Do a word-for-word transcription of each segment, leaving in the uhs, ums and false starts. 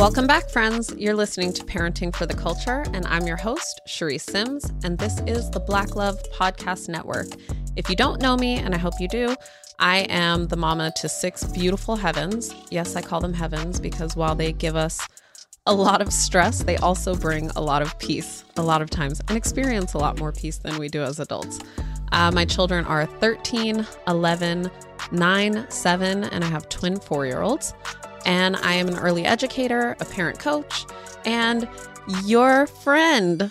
Welcome back, friends. You're listening to Parenting for the Culture, and I'm your host, Charisse Sims, and this is the Black Love Podcast Network. If you don't know me, and I hope you do, I am the mama to six beautiful heavens. Yes, I call them heavens because while they give us a lot of stress, they also bring a lot of peace a lot of times and experience a lot more peace than we do as adults. Uh, my children are thirteen, eleven, nine, seven, and I have twin four-year-olds. And I am an early educator, a parent coach, and your friend.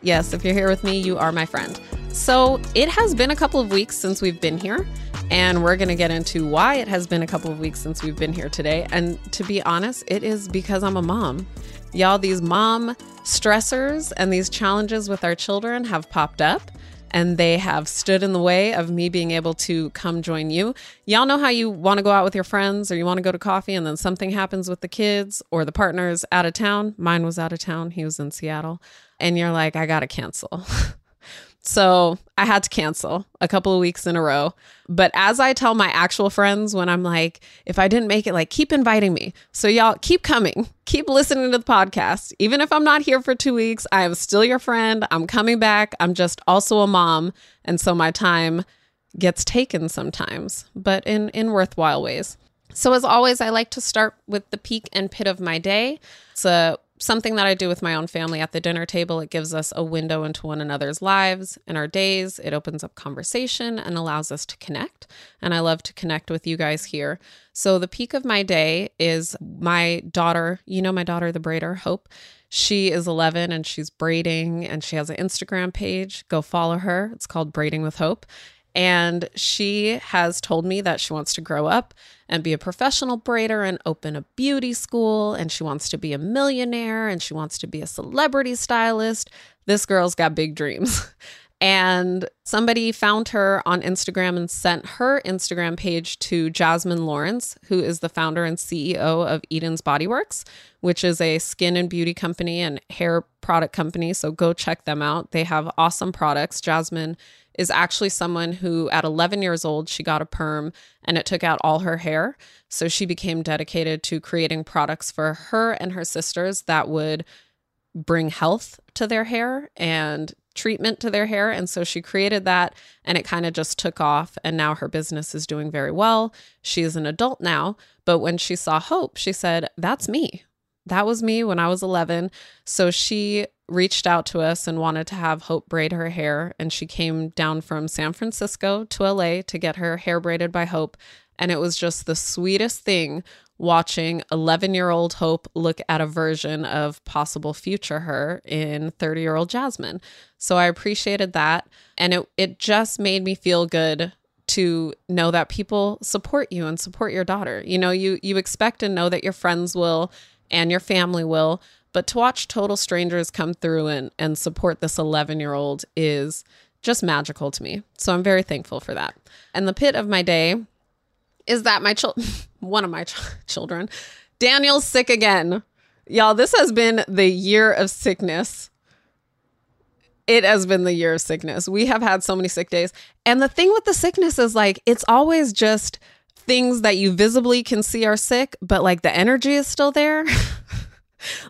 Yes, if you're here with me, you are my friend. So it has been a couple of weeks since we've been here, and we're going to get into why it has been a couple of weeks since we've been here today. And to be honest, it is because I'm a mom. Y'all, these mom stressors and these challenges with our children have popped up. And they have stood in the way of me being able to come join you. Y'all know how you want to go out with your friends or you want to go to coffee and then something happens with the kids or the partner's out of town. Mine was out of town. He was in Seattle. And you're like, I got to cancel. So I had to cancel a couple of weeks in a row. But as I tell my actual friends when I'm like, if I didn't make it, like, keep inviting me. So y'all keep coming, keep listening to the podcast. Even if I'm not here for two weeks, I am still your friend. I'm coming back. I'm just also a mom. And so my time gets taken sometimes, but in, in worthwhile ways. So as always, I like to start with the peak and pit of my day. So something that I do with my own family at the dinner table. It gives us a window into one another's lives and our days. It opens up conversation and allows us to connect. And I love to connect with you guys here. So the peak of my day is my daughter. You know my daughter, the braider, Hope. She is eleven and she's braiding and she has an Instagram page. Go follow her. It's called Braiding with Hope. And she has told me that she wants to grow up and be a professional braider and open a beauty school. And she wants to be a millionaire and she wants to be a celebrity stylist. This girl's got big dreams. And somebody found her on Instagram and sent her Instagram page to Jasmine Lawrence, who is the founder and C E O of Eden's Body Works, which is a skin and beauty company and hair product company. So go check them out. They have awesome products. Jasmine is actually someone who at eleven years old, she got a perm and it took out all her hair. So she became dedicated to creating products for her and her sisters that would bring health to their hair and treatment to their hair. And so she created that and it kind of just took off. And now her business is doing very well. She is an adult now. But when she saw Hope, she said, that's me. That was me when I was eleven. So she reached out to us and wanted to have Hope braid her hair. And she came down from San Francisco to L A to get her hair braided by Hope. And it was just the sweetest thing watching eleven-year-old Hope look at a version of possible future her in thirty-year-old Jasmine. So I appreciated that. And it it just made me feel good to know that people support you and support your daughter. You know, you you expect and know that your friends will and your family will. But to watch total strangers come through and, and support this eleven-year-old is just magical to me. So I'm very thankful for that. And the pit of my day is that my child, one of my ch- children, Daniel's sick again. Y'all, this has been the year of sickness. It has been the year of sickness. We have had so many sick days. And the thing with the sickness is like, it's always just things that you visibly can see are sick, but like the energy is still there.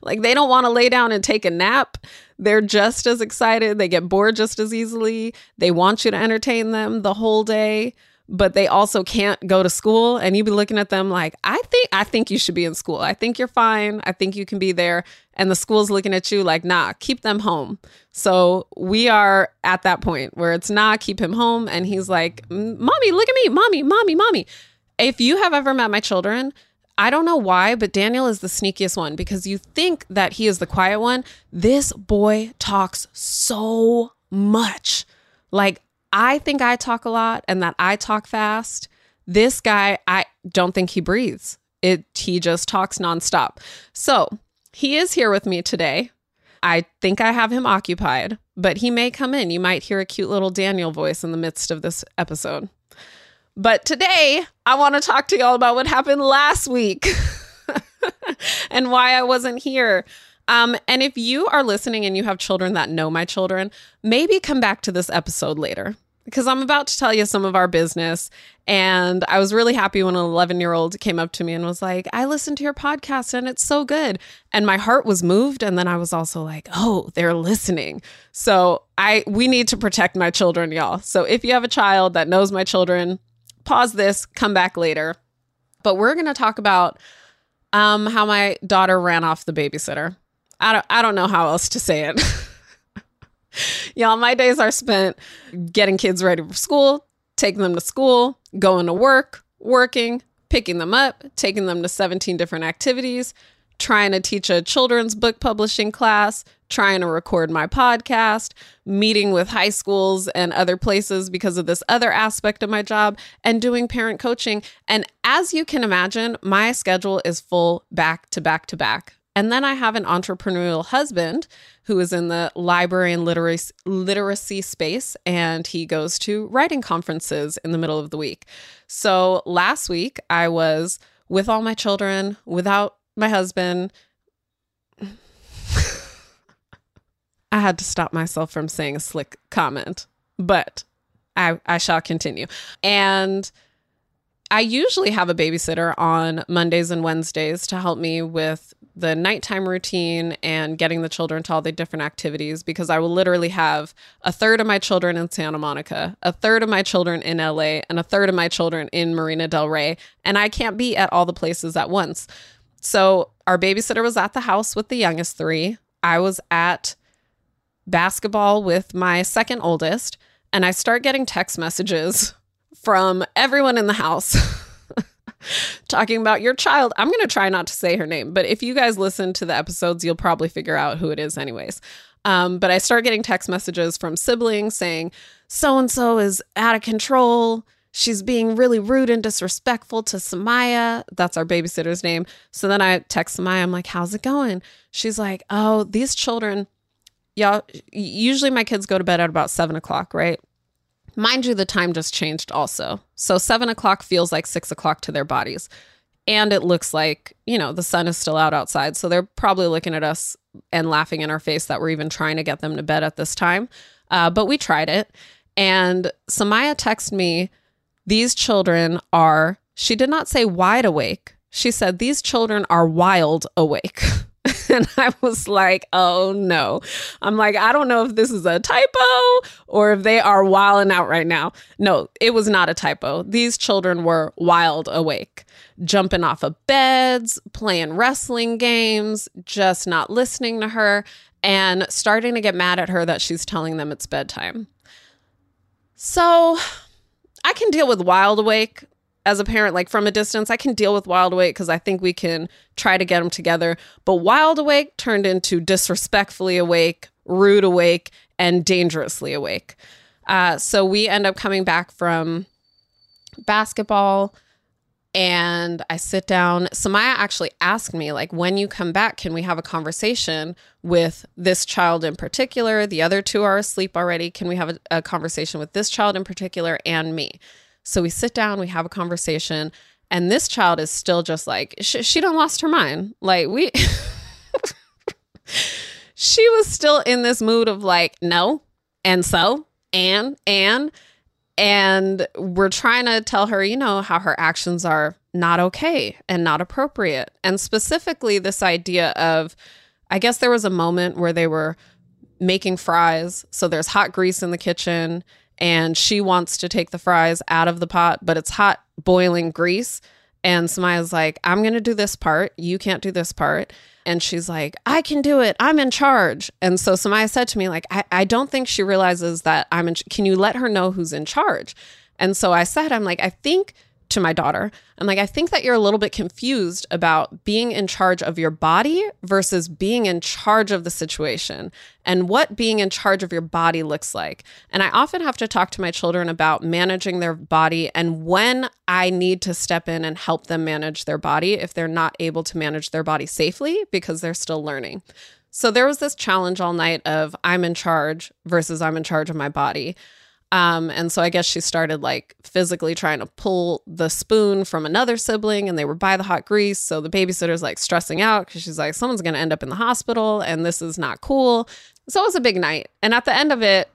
Like they don't want to lay down and take a nap. They're just as excited. They get bored just as easily. They want you to entertain them the whole day, but they also can't go to school. And you be looking at them like, I think, I think you should be in school. I think you're fine. I think you can be there. And the school's looking at you like, nah, keep them home. So we are at that point where it's nah, keep him home. And he's like, mommy, look at me, mommy, mommy, mommy. If you have ever met my children, I don't know why, but Daniel is the sneakiest one because you think that he is the quiet one. This boy talks so much. Like, I think I talk a lot and that I talk fast. This guy, I don't think he breathes. It, he just talks nonstop. So he is here with me today. I think I have him occupied, but he may come in. You might hear a cute little Daniel voice in the midst of this episode. But today, I want to talk to y'all about what happened last week and why I wasn't here. Um, and if you are listening and you have children that know my children, maybe come back to this episode later. because I'm about to tell you some of our business. And I was really happy when an eleven-year-old came up to me and was like, I listened to your podcast and it's so good. And my heart was moved. And then I was also like, oh, they're listening. So I we need to protect my children, y'all. So if you have a child that knows my children, pause this, come back later. But we're going to talk about um, how my daughter ran off the babysitter. I don't, I don't know how else to say it. Y'all, my days are spent getting kids ready for school, taking them to school, going to work, working, picking them up, taking them to seventeen different activities, trying to teach a children's book publishing class, trying to record my podcast, meeting with high schools and other places because of this other aspect of my job, and doing parent coaching. And as you can imagine, my schedule is full back to back to back. And then I have an entrepreneurial husband who is in the library and literacy, literacy space, and he goes to writing conferences in the middle of the week. So last week, I was with all my children, without my husband. I had to stop myself from saying a slick comment, but I, I shall continue. And I usually have a babysitter on Mondays and Wednesdays to help me with the nighttime routine and getting the children to all the different activities, because I will literally have a third of my children in Santa Monica, a third of my children in L A, and a third of my children in Marina Del Rey. And I can't be at all the places at once. So our babysitter was at the house with the youngest three. I was at basketball with my second oldest, and I start getting text messages from everyone in the house talking about your child. I'm going to try not to say her name, but if you guys listen to the episodes, you'll probably figure out who it is anyways. Um, but I start getting text messages from siblings saying, so-and-so is out of control. She's being really rude and disrespectful to Samaya. That's our babysitter's name. So then I text Samaya. I'm like, how's it going? She's like, oh, these children, y'all, usually my kids go to bed at about seven o'clock, right? Mind you, the time just changed also. So seven o'clock feels like six o'clock to their bodies. And it looks like, you know, the sun is still out outside. So they're probably looking at us and laughing in our face that we're even trying to get them to bed at this time. Uh, but we tried it. And Samaya texted me, these children are, she did not say wide awake. She said, these children are wild awake. And I was like, oh no. I'm like, I don't know if this is a typo or if they are wilding out right now. No, it was not a typo. These children were wild awake, jumping off of beds, playing wrestling games, just not listening to her, and starting to get mad at her that she's telling them it's bedtime. So I can deal with wild awake. As a parent, like from a distance, I can deal with wild awake because I think we can try to get them together. But wild awake turned into disrespectfully awake, rude awake, and dangerously awake. Uh, so we end up coming back from basketball and I sit down. Samaya actually asked me, like, when you come back, can we have a conversation with this child in particular? The other two are asleep already. Can we have a, a conversation with this child in particular and me? So we sit down, we have a conversation, and this child is still just like, sh- she done lost her mind. Like, we, she was still in this mood of like, no, and so, and, and, and we're trying to tell her, you know, how her actions are not okay and not appropriate. And specifically this idea of, I guess there was a moment where they were making fries. So there's hot grease in the kitchen, and she wants to take the fries out of the pot, but it's hot boiling grease. And Samaya's like, I'm going to do this part. You can't do this part. And she's like, I can do it. I'm in charge. And so Samaya said to me, like, I, I don't think she realizes that I'm in ch- Can you let her know who's in charge? And so I said, I'm like, I think to my daughter, I'm like, I think that you're a little bit confused about being in charge of your body versus being in charge of the situation and what being in charge of your body looks like. And I often have to talk to my children about managing their body and when I need to step in and help them manage their body if they're not able to manage their body safely because they're still learning. So there was this challenge all night of I'm in charge versus I'm in charge of my body. Um, and so I guess she started like physically trying to pull the spoon from another sibling and they were by the hot grease. So the babysitter's like stressing out because she's like, someone's going to end up in the hospital and this is not cool. So it was a big night. And at the end of it,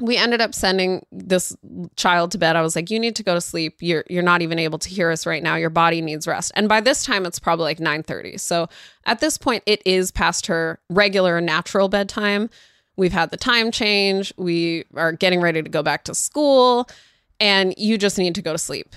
we ended up sending this child to bed. I was like, you need to go to sleep. You're you're not even able to hear us right now. Your body needs rest. And by this time, it's probably like nine thirty. So at this point, it is past her regular natural bedtime. We've had the time change. We are getting ready to go back to school. And you just need to go to sleep.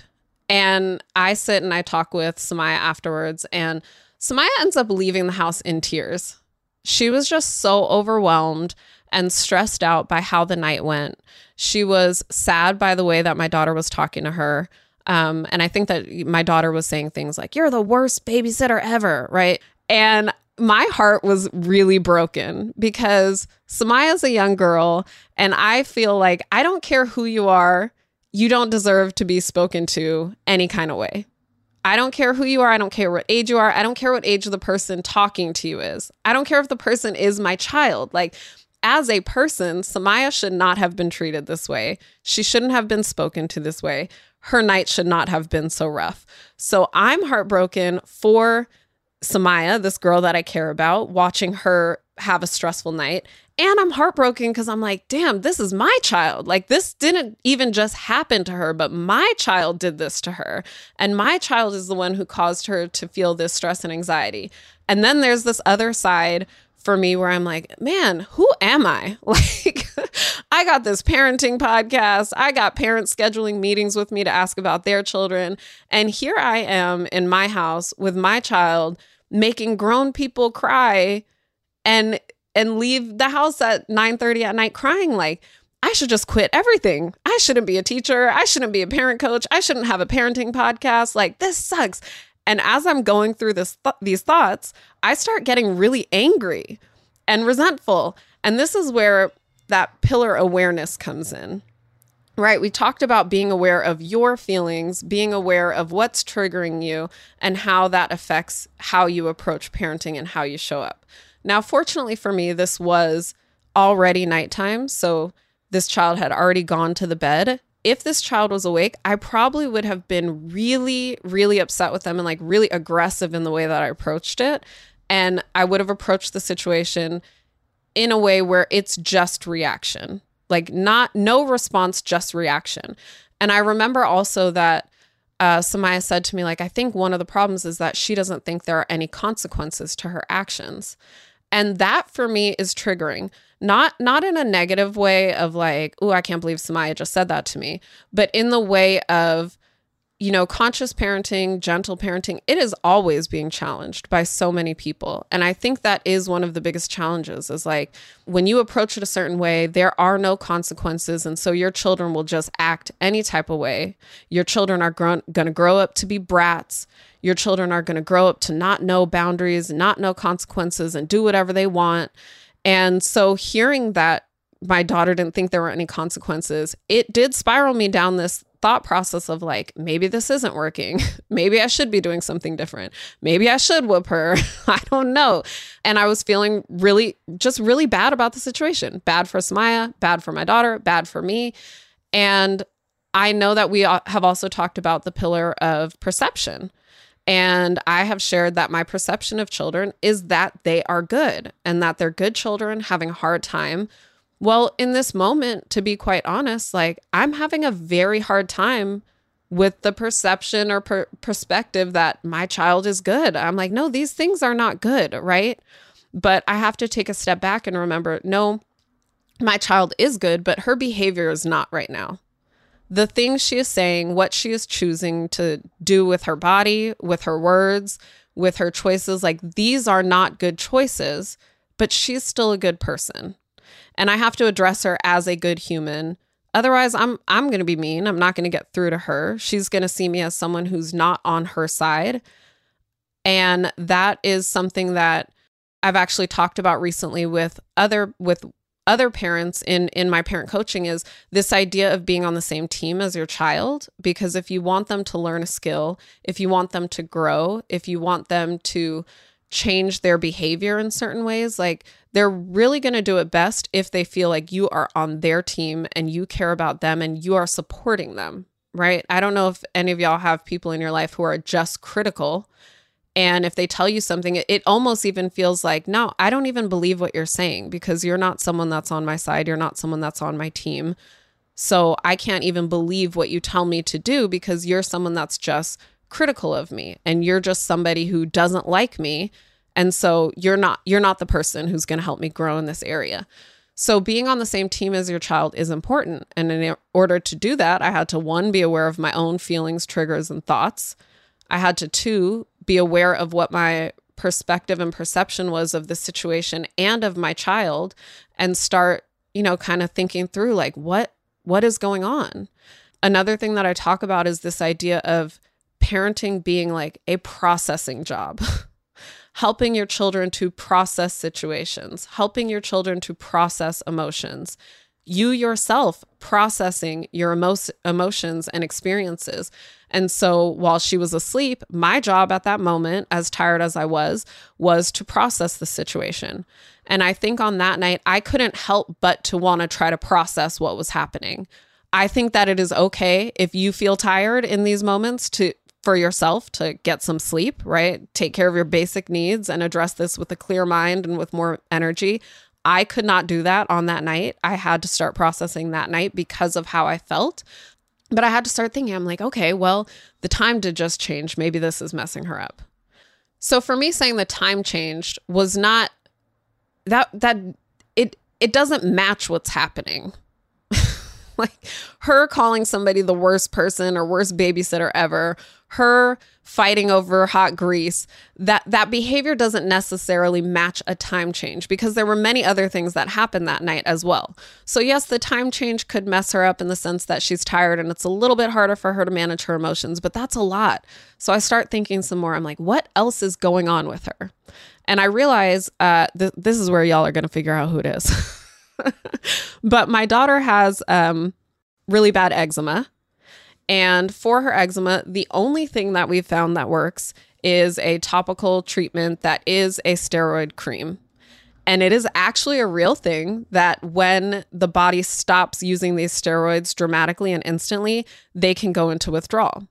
And I sit and I talk with Samaya afterwards. And Samaya ends up leaving the house in tears. She was just so overwhelmed and stressed out by how the night went. She was sad by the way that my daughter was talking to her. Um, and I think that my daughter was saying things like, you're the worst babysitter ever, right? And my heart was really broken because Samaya's a young girl, and I feel like I don't care who you are, you don't deserve to be spoken to any kind of way. I don't care who you are. I don't care what age you are. I don't care what age the person talking to you is. I don't care if the person is my child. Like, as a person, Samaya should not have been treated this way. She shouldn't have been spoken to this way. Her night should not have been so rough. So I'm heartbroken for Samaya, this girl that I care about, watching her have a stressful night. And I'm heartbroken because I'm like, damn, this is my child. Like, this didn't even just happen to her, but my child did this to her. And my child is the one who caused her to feel this stress and anxiety. And then there's this other side for me where I'm like, man, who am I? Like, I got this parenting podcast. I got parents scheduling meetings with me to ask about their children. And here I am in my house with my child making grown people cry and and leave the house at nine thirty at night crying like, I should just quit everything. I shouldn't be a teacher. I shouldn't be a parent coach. I shouldn't have a parenting podcast. Like, this sucks. And as I'm going through this th- these thoughts, I start getting really angry and resentful. And this is where that pillar awareness comes in, right? We talked about being aware of your feelings, being aware of what's triggering you and how that affects how you approach parenting and how you show up. Now, fortunately for me, this was already nighttime, so this child had already gone to the bed. If this child was awake, I probably would have been really, really upset with them and like really aggressive in the way that I approached it. And I would have approached the situation in a way where it's just reaction, like not no response, just reaction. And I remember also that Uh, Samaya said to me, like, I think one of the problems is that she doesn't think there are any consequences to her actions. And that for me is triggering, not not in a negative way of like, oh, I can't believe Samaya just said that to me, but in the way of, you know, conscious parenting, gentle parenting, it is always being challenged by so many people. And I think that is one of the biggest challenges is like when you approach it a certain way, there are no consequences. And so your children will just act any type of way. Your children are gro- going to grow up to be brats. Your children are going to grow up to not know boundaries, not know consequences, and do whatever they want. And so hearing that my daughter didn't think there were any consequences, it did spiral me down this thought process of like, maybe this isn't working. Maybe I should be doing something different. Maybe I should whoop her. I don't know. And I was feeling really, just really bad about the situation. Bad for Samaya, bad for my daughter, bad for me. And I know that we have also talked about the pillar of perception. And I have shared that my perception of children is that they are good and that they're good children having a hard time. Well, in this moment, to be quite honest, like I'm having a very hard time with the perception or per- perspective that my child is good. I'm like, no, these things are not good, right? But I have to take a step back and remember, no, my child is good, but her behavior is not right now. The things she is saying, what she is choosing to do with her body, with her words, with her choices, like these are not good choices, but she's still a good person. And I have to address her as a good human. Otherwise, I'm I'm going to be mean. I'm not going to get through to her. She's going to see me as someone who's not on her side. And that is something that I've actually talked about recently with other with other parents in, in my parent coaching is this idea of being on the same team as your child. Because if you want them to learn a skill, if you want them to grow, if you want them to change their behavior in certain ways, like they're really going to do it best if they feel like you are on their team and you care about them and you are supporting them, right? I don't know if any of y'all have people in your life who are just critical And if they tell you something, it, it almost even feels like, no, I don't even believe what you're saying, because you're not someone that's on my side. You're not someone that's on my team. So I can't even believe what you tell me to do, because you're someone that's just critical of me, and you're just somebody who doesn't like me. And so you're not you're not the person who's going to help me grow in this area. So being on the same team as your child is important. And in order to do that, I had to, one, be aware of my own feelings, triggers, and thoughts. I had to, two, be aware of what my perspective and perception was of the situation and of my child, and start, you know, kind of thinking through, like, what what is going on? Another thing that I talk about is this idea of parenting being like a processing job. Helping your children to process situations, helping your children to process emotions, you yourself processing your emo- emotions and experiences. And so while she was asleep, my job at that moment, as tired as I was, was to process the situation. And I think on that night, I couldn't help but to want to try to process what was happening. I think that it is okay if you feel tired in these moments to for yourself to get some sleep, right? Take care of your basic needs and address this with a clear mind and with more energy. I could not do that on that night. I had to start processing that night because of how I felt. But I had to start thinking, I'm like, okay, well, the time did just change. Maybe this is messing her up. So for me, saying the time changed was not that, that it, it doesn't match what's happening. Like her calling somebody the worst person or worst babysitter ever, her fighting over hot grease, that that behavior doesn't necessarily match a time change, because there were many other things that happened that night as well. So yes, the time change could mess her up in the sense that she's tired and it's a little bit harder for her to manage her emotions, but that's a lot. So I start thinking some more. I'm like, what else is going on with her? And I realize uh, th- this is where y'all are going to figure out who it is. But my daughter has um, really bad eczema. And for her eczema, the only thing that we've found that works is a topical treatment that is a steroid cream. And it is actually a real thing that when the body stops using these steroids dramatically and instantly, they can go into withdrawal.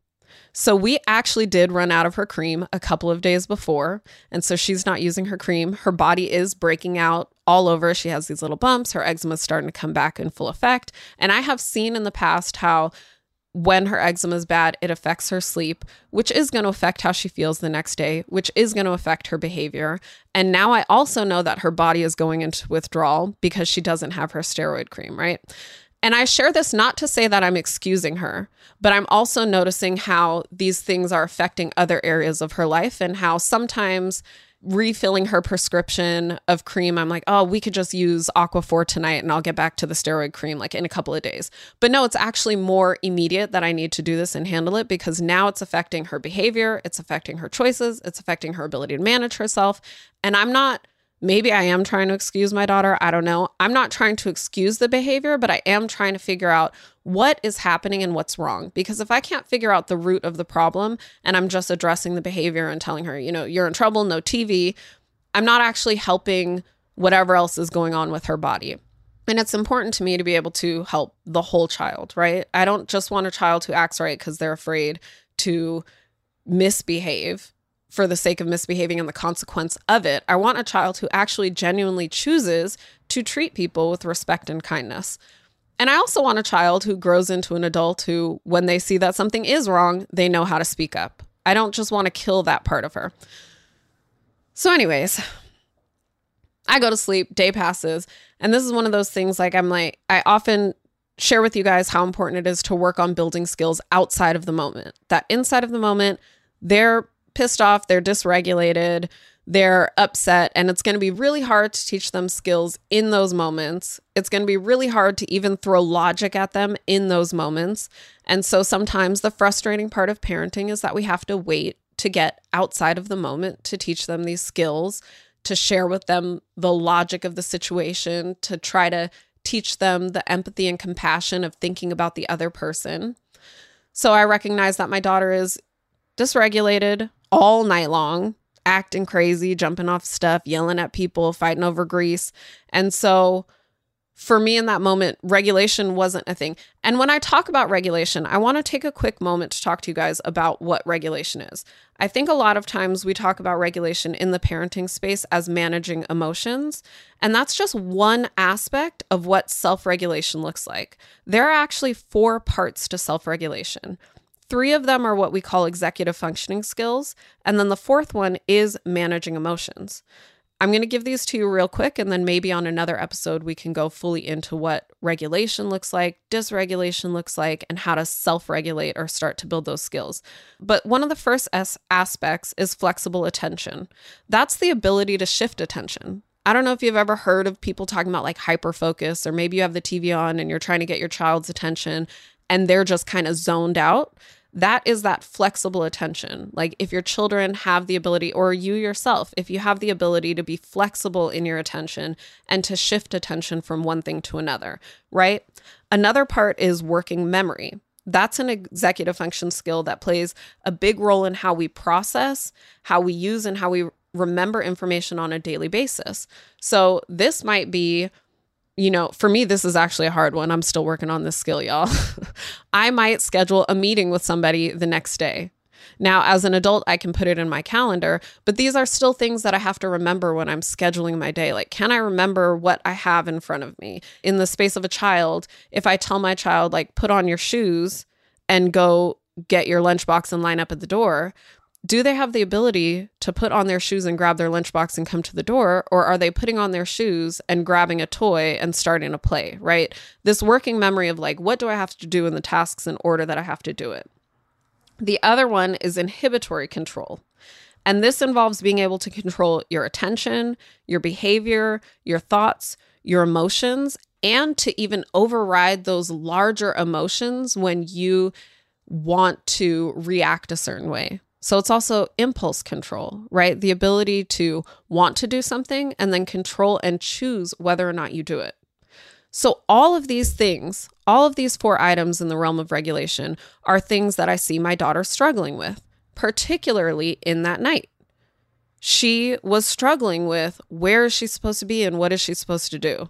So we actually did run out of her cream a couple of days before. And so she's not using her cream. Her body is breaking out all over. She has these little bumps. Her eczema is starting to come back in full effect. And I have seen in the past how when her eczema is bad, it affects her sleep, which is going to affect how she feels the next day, which is going to affect her behavior. And now I also know that her body is going into withdrawal because she doesn't have her steroid cream, right? And I share this not to say that I'm excusing her, but I'm also noticing how these things are affecting other areas of her life, and how sometimes refilling her prescription of cream, I'm like, oh, we could just use Aquaphor tonight and I'll get back to the steroid cream like in a couple of days. But no, it's actually more immediate that I need to do this and handle it, because now it's affecting her behavior. It's affecting her choices. It's affecting her ability to manage herself. And I'm not Maybe I am trying to excuse my daughter. I don't know. I'm not trying to excuse the behavior, but I am trying to figure out what is happening and what's wrong. Because if I can't figure out the root of the problem and I'm just addressing the behavior and telling her, you know, you're in trouble, no T V, I'm not actually helping whatever else is going on with her body. And it's important to me to be able to help the whole child, right? I don't just want a child who acts right because they're afraid to misbehave for the sake of misbehaving and the consequence of it. I want a child who actually genuinely chooses to treat people with respect and kindness. And I also want a child who grows into an adult who, when they see that something is wrong, they know how to speak up. I don't just want to kill that part of her. So anyways, I go to sleep, day passes. And this is one of those things, like I'm like, I often share with you guys how important it is to work on building skills outside of the moment. That inside of the moment, they're pissed off, they're dysregulated, they're upset, and it's going to be really hard to teach them skills in those moments. It's going to be really hard to even throw logic at them in those moments. And so sometimes the frustrating part of parenting is that we have to wait to get outside of the moment to teach them these skills, to share with them the logic of the situation, to try to teach them the empathy and compassion of thinking about the other person. So I recognize that my daughter is dysregulated all night long, acting crazy, jumping off stuff, yelling at people, fighting over grease. And so for me in that moment, regulation wasn't a thing. And when I talk about regulation, I want to take a quick moment to talk to you guys about what regulation is. I think a lot of times we talk about regulation in the parenting space as managing emotions, and that's just one aspect of what self-regulation looks like. There are actually four parts to self-regulation. Three of them are what we call executive functioning skills, and then the fourth one is managing emotions. I'm going to give these to you real quick, and then maybe on another episode we can go fully into what regulation looks like, dysregulation looks like, and how to self-regulate or start to build those skills. But one of the first S aspects is flexible attention. That's the ability to shift attention. I don't know if you've ever heard of people talking about like hyperfocus, or maybe you have the T V on and you're trying to get your child's attention and they're just kind of zoned out. That is that flexible attention. Like if your children have the ability, or you yourself, if you have the ability to be flexible in your attention and to shift attention from one thing to another, right? Another part is working memory. That's an executive function skill that plays a big role in how we process, how we use, and how we remember information on a daily basis. So this might be, you know, for me, this is actually a hard one. I'm still working on this skill, y'all. I might schedule a meeting with somebody the next day. Now, as an adult, I can put it in my calendar, but these are still things that I have to remember when I'm scheduling my day. Like, can I remember what I have in front of me? In the space of a child, if I tell my child, like, put on your shoes and go get your lunchbox and line up at the door, do they have the ability to put on their shoes and grab their lunchbox and come to the door? Or are they putting on their shoes and grabbing a toy and starting to play, right? This working memory of like, what do I have to do in the tasks in order that I have to do it? The other one is inhibitory control. And this involves being able to control your attention, your behavior, your thoughts, your emotions, and to even override those larger emotions when you want to react a certain way. So it's also impulse control, right? The ability to want to do something and then control and choose whether or not you do it. So all of these things, all of these four items in the realm of regulation are things that I see my daughter struggling with, particularly in that night. She was struggling with where is she supposed to be and what is she supposed to do?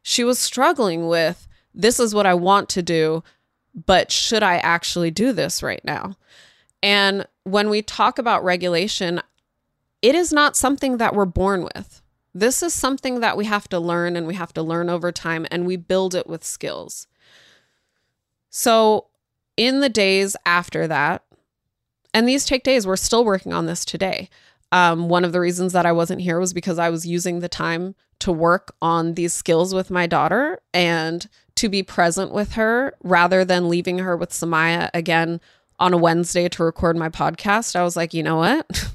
She was struggling with this is what I want to do, but should I actually do this right now? And when we talk about regulation, it is not something that we're born with. This is something that we have to learn, and we have to learn over time, and we build it with skills. So in the days after that, and these take days, we're still working on this today. Um, one of the reasons that I wasn't here was because I was using the time to work on these skills with my daughter and to be present with her rather than leaving her with Samaya again on a Wednesday to record my podcast. I was like, you know what?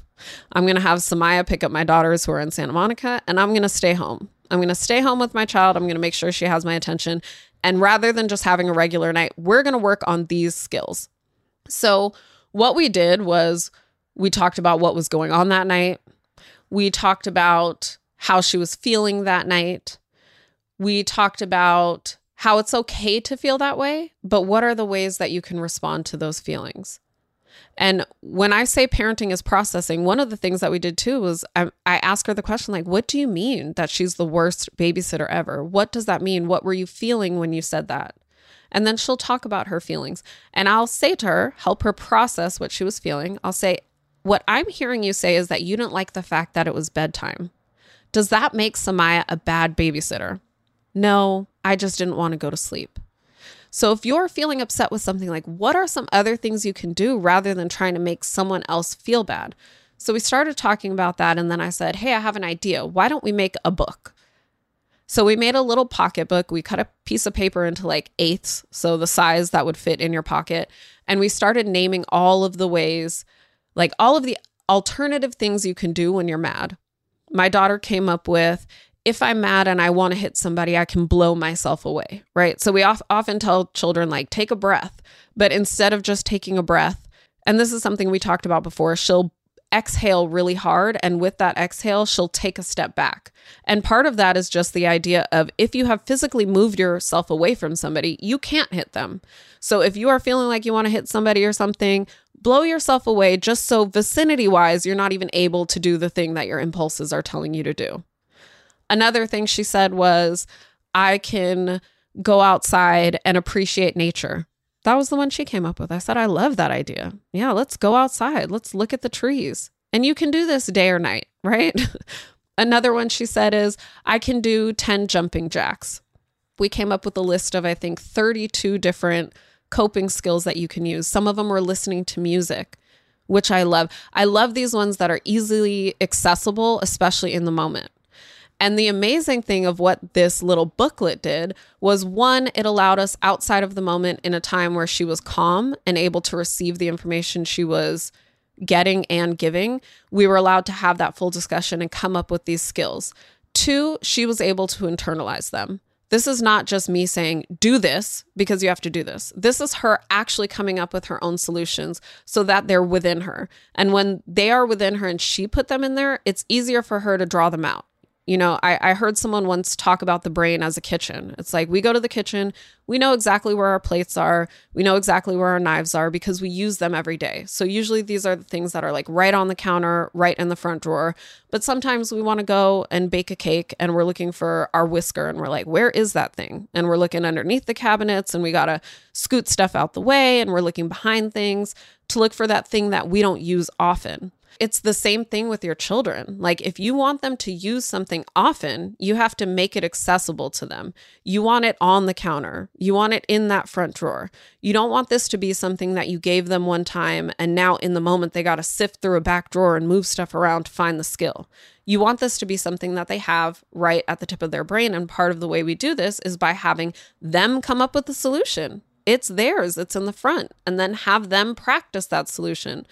I'm going to have Samaya pick up my daughters who are in Santa Monica, and I'm going to stay home. I'm going to stay home with my child. I'm going to make sure she has my attention. And rather than just having a regular night, we're going to work on these skills. So what we did was we talked about what was going on that night. We talked about how she was feeling that night. We talked about how it's okay to feel that way, but what are the ways that you can respond to those feelings? And when I say parenting is processing, one of the things that we did too was I, I asked her the question, like, what do you mean that she's the worst babysitter ever? What does that mean? What were you feeling when you said that? And then she'll talk about her feelings. And I'll say to her, help her process what she was feeling. I'll say, what I'm hearing you say is that you didn't like the fact that it was bedtime. Does that make Samaya a bad babysitter? No, I just didn't want to go to sleep. So if you're feeling upset with something, like, what are some other things you can do rather than trying to make someone else feel bad? So we started talking about that. And then I said, hey, I have an idea. Why don't we make a book? So we made a little pocketbook. We cut a piece of paper into like eighths, so the size that would fit in your pocket. And we started naming all of the ways, like all of the alternative things you can do when you're mad. My daughter came up with, if I'm mad and I want to hit somebody, I can blow myself away, right? So we of- often tell children, like, take a breath. But instead of just taking a breath, and this is something we talked about before, she'll exhale really hard. And with that exhale, she'll take a step back. And part of that is just the idea of if you have physically moved yourself away from somebody, you can't hit them. So if you are feeling like you want to hit somebody or something, blow yourself away just so vicinity-wise, you're not even able to do the thing that your impulses are telling you to do. Another thing she said was, I can go outside and appreciate nature. That was the one she came up with. I said, I love that idea. Yeah, let's go outside. Let's look at the trees. And you can do this day or night, right? Another one she said is, I can do ten jumping jacks. We came up with a list of, I think, thirty-two different coping skills that you can use. Some of them were listening to music, which I love. I love these ones that are easily accessible, especially in the moment. And the amazing thing of what this little booklet did was, one, it allowed us outside of the moment in a time where she was calm and able to receive the information she was getting and giving. We were allowed to have that full discussion and come up with these skills. Two, she was able to internalize them. This is not just me saying, do this because you have to do this. This is her actually coming up with her own solutions so that they're within her. And when they are within her and she put them in there, it's easier for her to draw them out. You know, I, I heard someone once talk about the brain as a kitchen. It's like, we go to the kitchen, we know exactly where our plates are, we know exactly where our knives are because we use them every day. So usually these are the things that are like right on the counter, right in the front drawer. But sometimes we want to go and bake a cake and we're looking for our whisker and we're like, where is that thing? And we're looking underneath the cabinets and we got to scoot stuff out the way and we're looking behind things to look for that thing that we don't use often. It's the same thing with your children. Like, if you want them to use something often, you have to make it accessible to them. You want it on the counter. You want it in that front drawer. You don't want this to be something that you gave them one time and now in the moment they got to sift through a back drawer and move stuff around to find the skill. You want this to be something that they have right at the tip of their brain. And part of the way we do this is by having them come up with the solution. It's theirs. It's in the front. And then have them practice that solution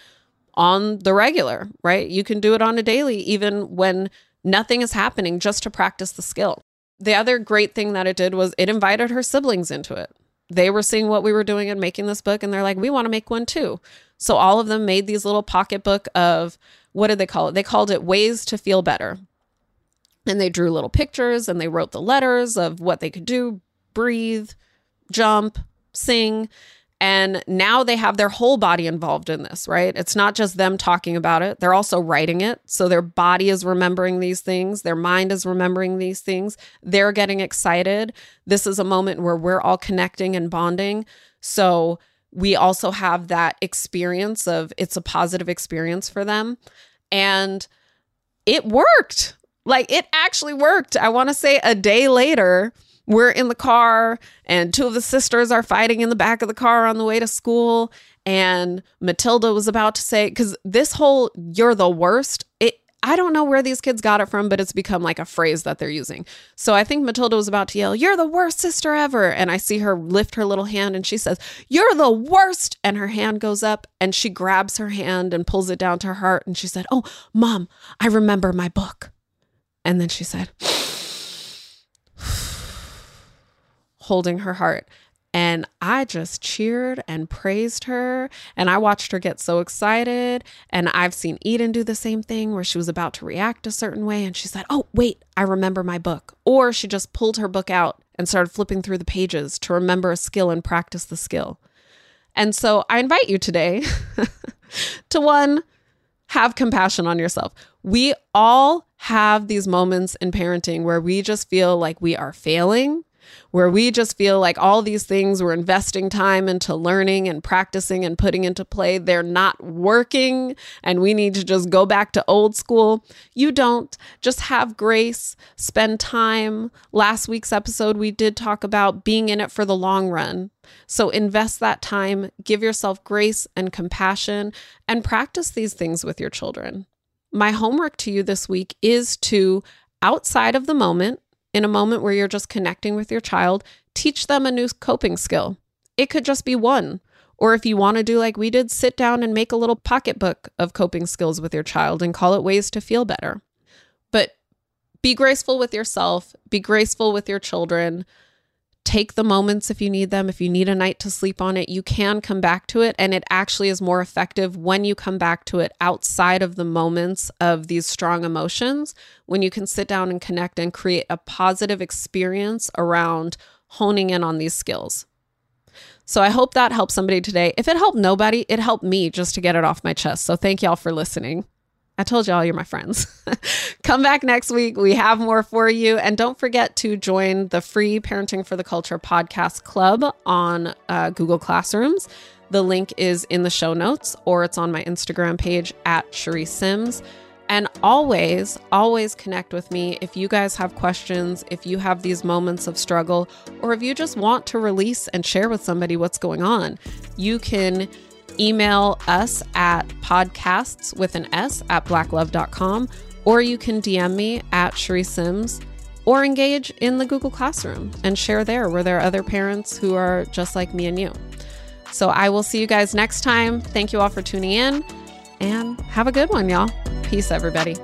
on the regular, right? You can do it on a daily, even when nothing is happening, just to practice the skill. The other great thing that it did was it invited her siblings into it. They were seeing what we were doing and making this book, and they're like, we want to make one too. So all of them made these little pocketbook of, what did they call it? They called it Ways to Feel Better. And they drew little pictures and they wrote the letters of what they could do, breathe, jump, sing. And now they have their whole body involved in this, right? It's not just them talking about it. They're also writing it. So their body is remembering these things. Their mind is remembering these things. They're getting excited. This is a moment where we're all connecting and bonding. So we also have that experience of, it's a positive experience for them. And it worked. Like, it actually worked. I want to say a day later, we're in the car and two of the sisters are fighting in the back of the car on the way to school. And Matilda was about to say, because this whole, you're the worst, it, I don't know where these kids got it from, but it's become like a phrase that they're using. So I think Matilda was about to yell, you're the worst sister ever. And I see her lift her little hand and she says, you're the worst. And her hand goes up and she grabs her hand and pulls it down to her heart. And she said, oh, Mom, I remember my book. And then she said, holding her heart. And I just cheered and praised her. And I watched her get so excited. And I've seen Eden do the same thing where she was about to react a certain way. And she said, oh, wait, I remember my book. Or she just pulled her book out and started flipping through the pages to remember a skill and practice the skill. And so I invite you today to, one, have compassion on yourself. We all have these moments in parenting where we just feel like we are failing, where we just feel like all these things we're investing time into learning and practicing and putting into play, they're not working and we need to just go back to old school. You don't. Just have grace, spend time. Last week's episode, we did talk about being in it for the long run. So invest that time, give yourself grace and compassion, and practice these things with your children. My homework to you this week is to, outside of the moment, in a moment where you're just connecting with your child, teach them a new coping skill. It could just be one. Or if you want to do like we did, sit down and make a little pocketbook of coping skills with your child and call it Ways to Feel Better. But be graceful with yourself. Be graceful with your children. Take the moments if you need them. If you need a night to sleep on it, you can come back to it. And it actually is more effective when you come back to it outside of the moments of these strong emotions, when you can sit down and connect and create a positive experience around honing in on these skills. So I hope that helped somebody today. If it helped nobody, it helped me just to get it off my chest. So thank y'all for listening. I told y'all you're my friends. Come back next week. We have more for you. And don't forget to join the free Parenting for the Culture podcast club on uh, Google Classrooms. The link is in the show notes, or it's on my Instagram page at Charisse Sims. And always, always connect with me if you guys have questions, if you have these moments of struggle, or if you just want to release and share with somebody what's going on. You can email us at podcasts with an S at black love dot com, or you can D M me at Charisse Sims, or engage in the Google Classroom and share there where there are other parents who are just like me and you. So I will see you guys next time. Thank you all for tuning in, and have a good one, y'all. Peace, everybody.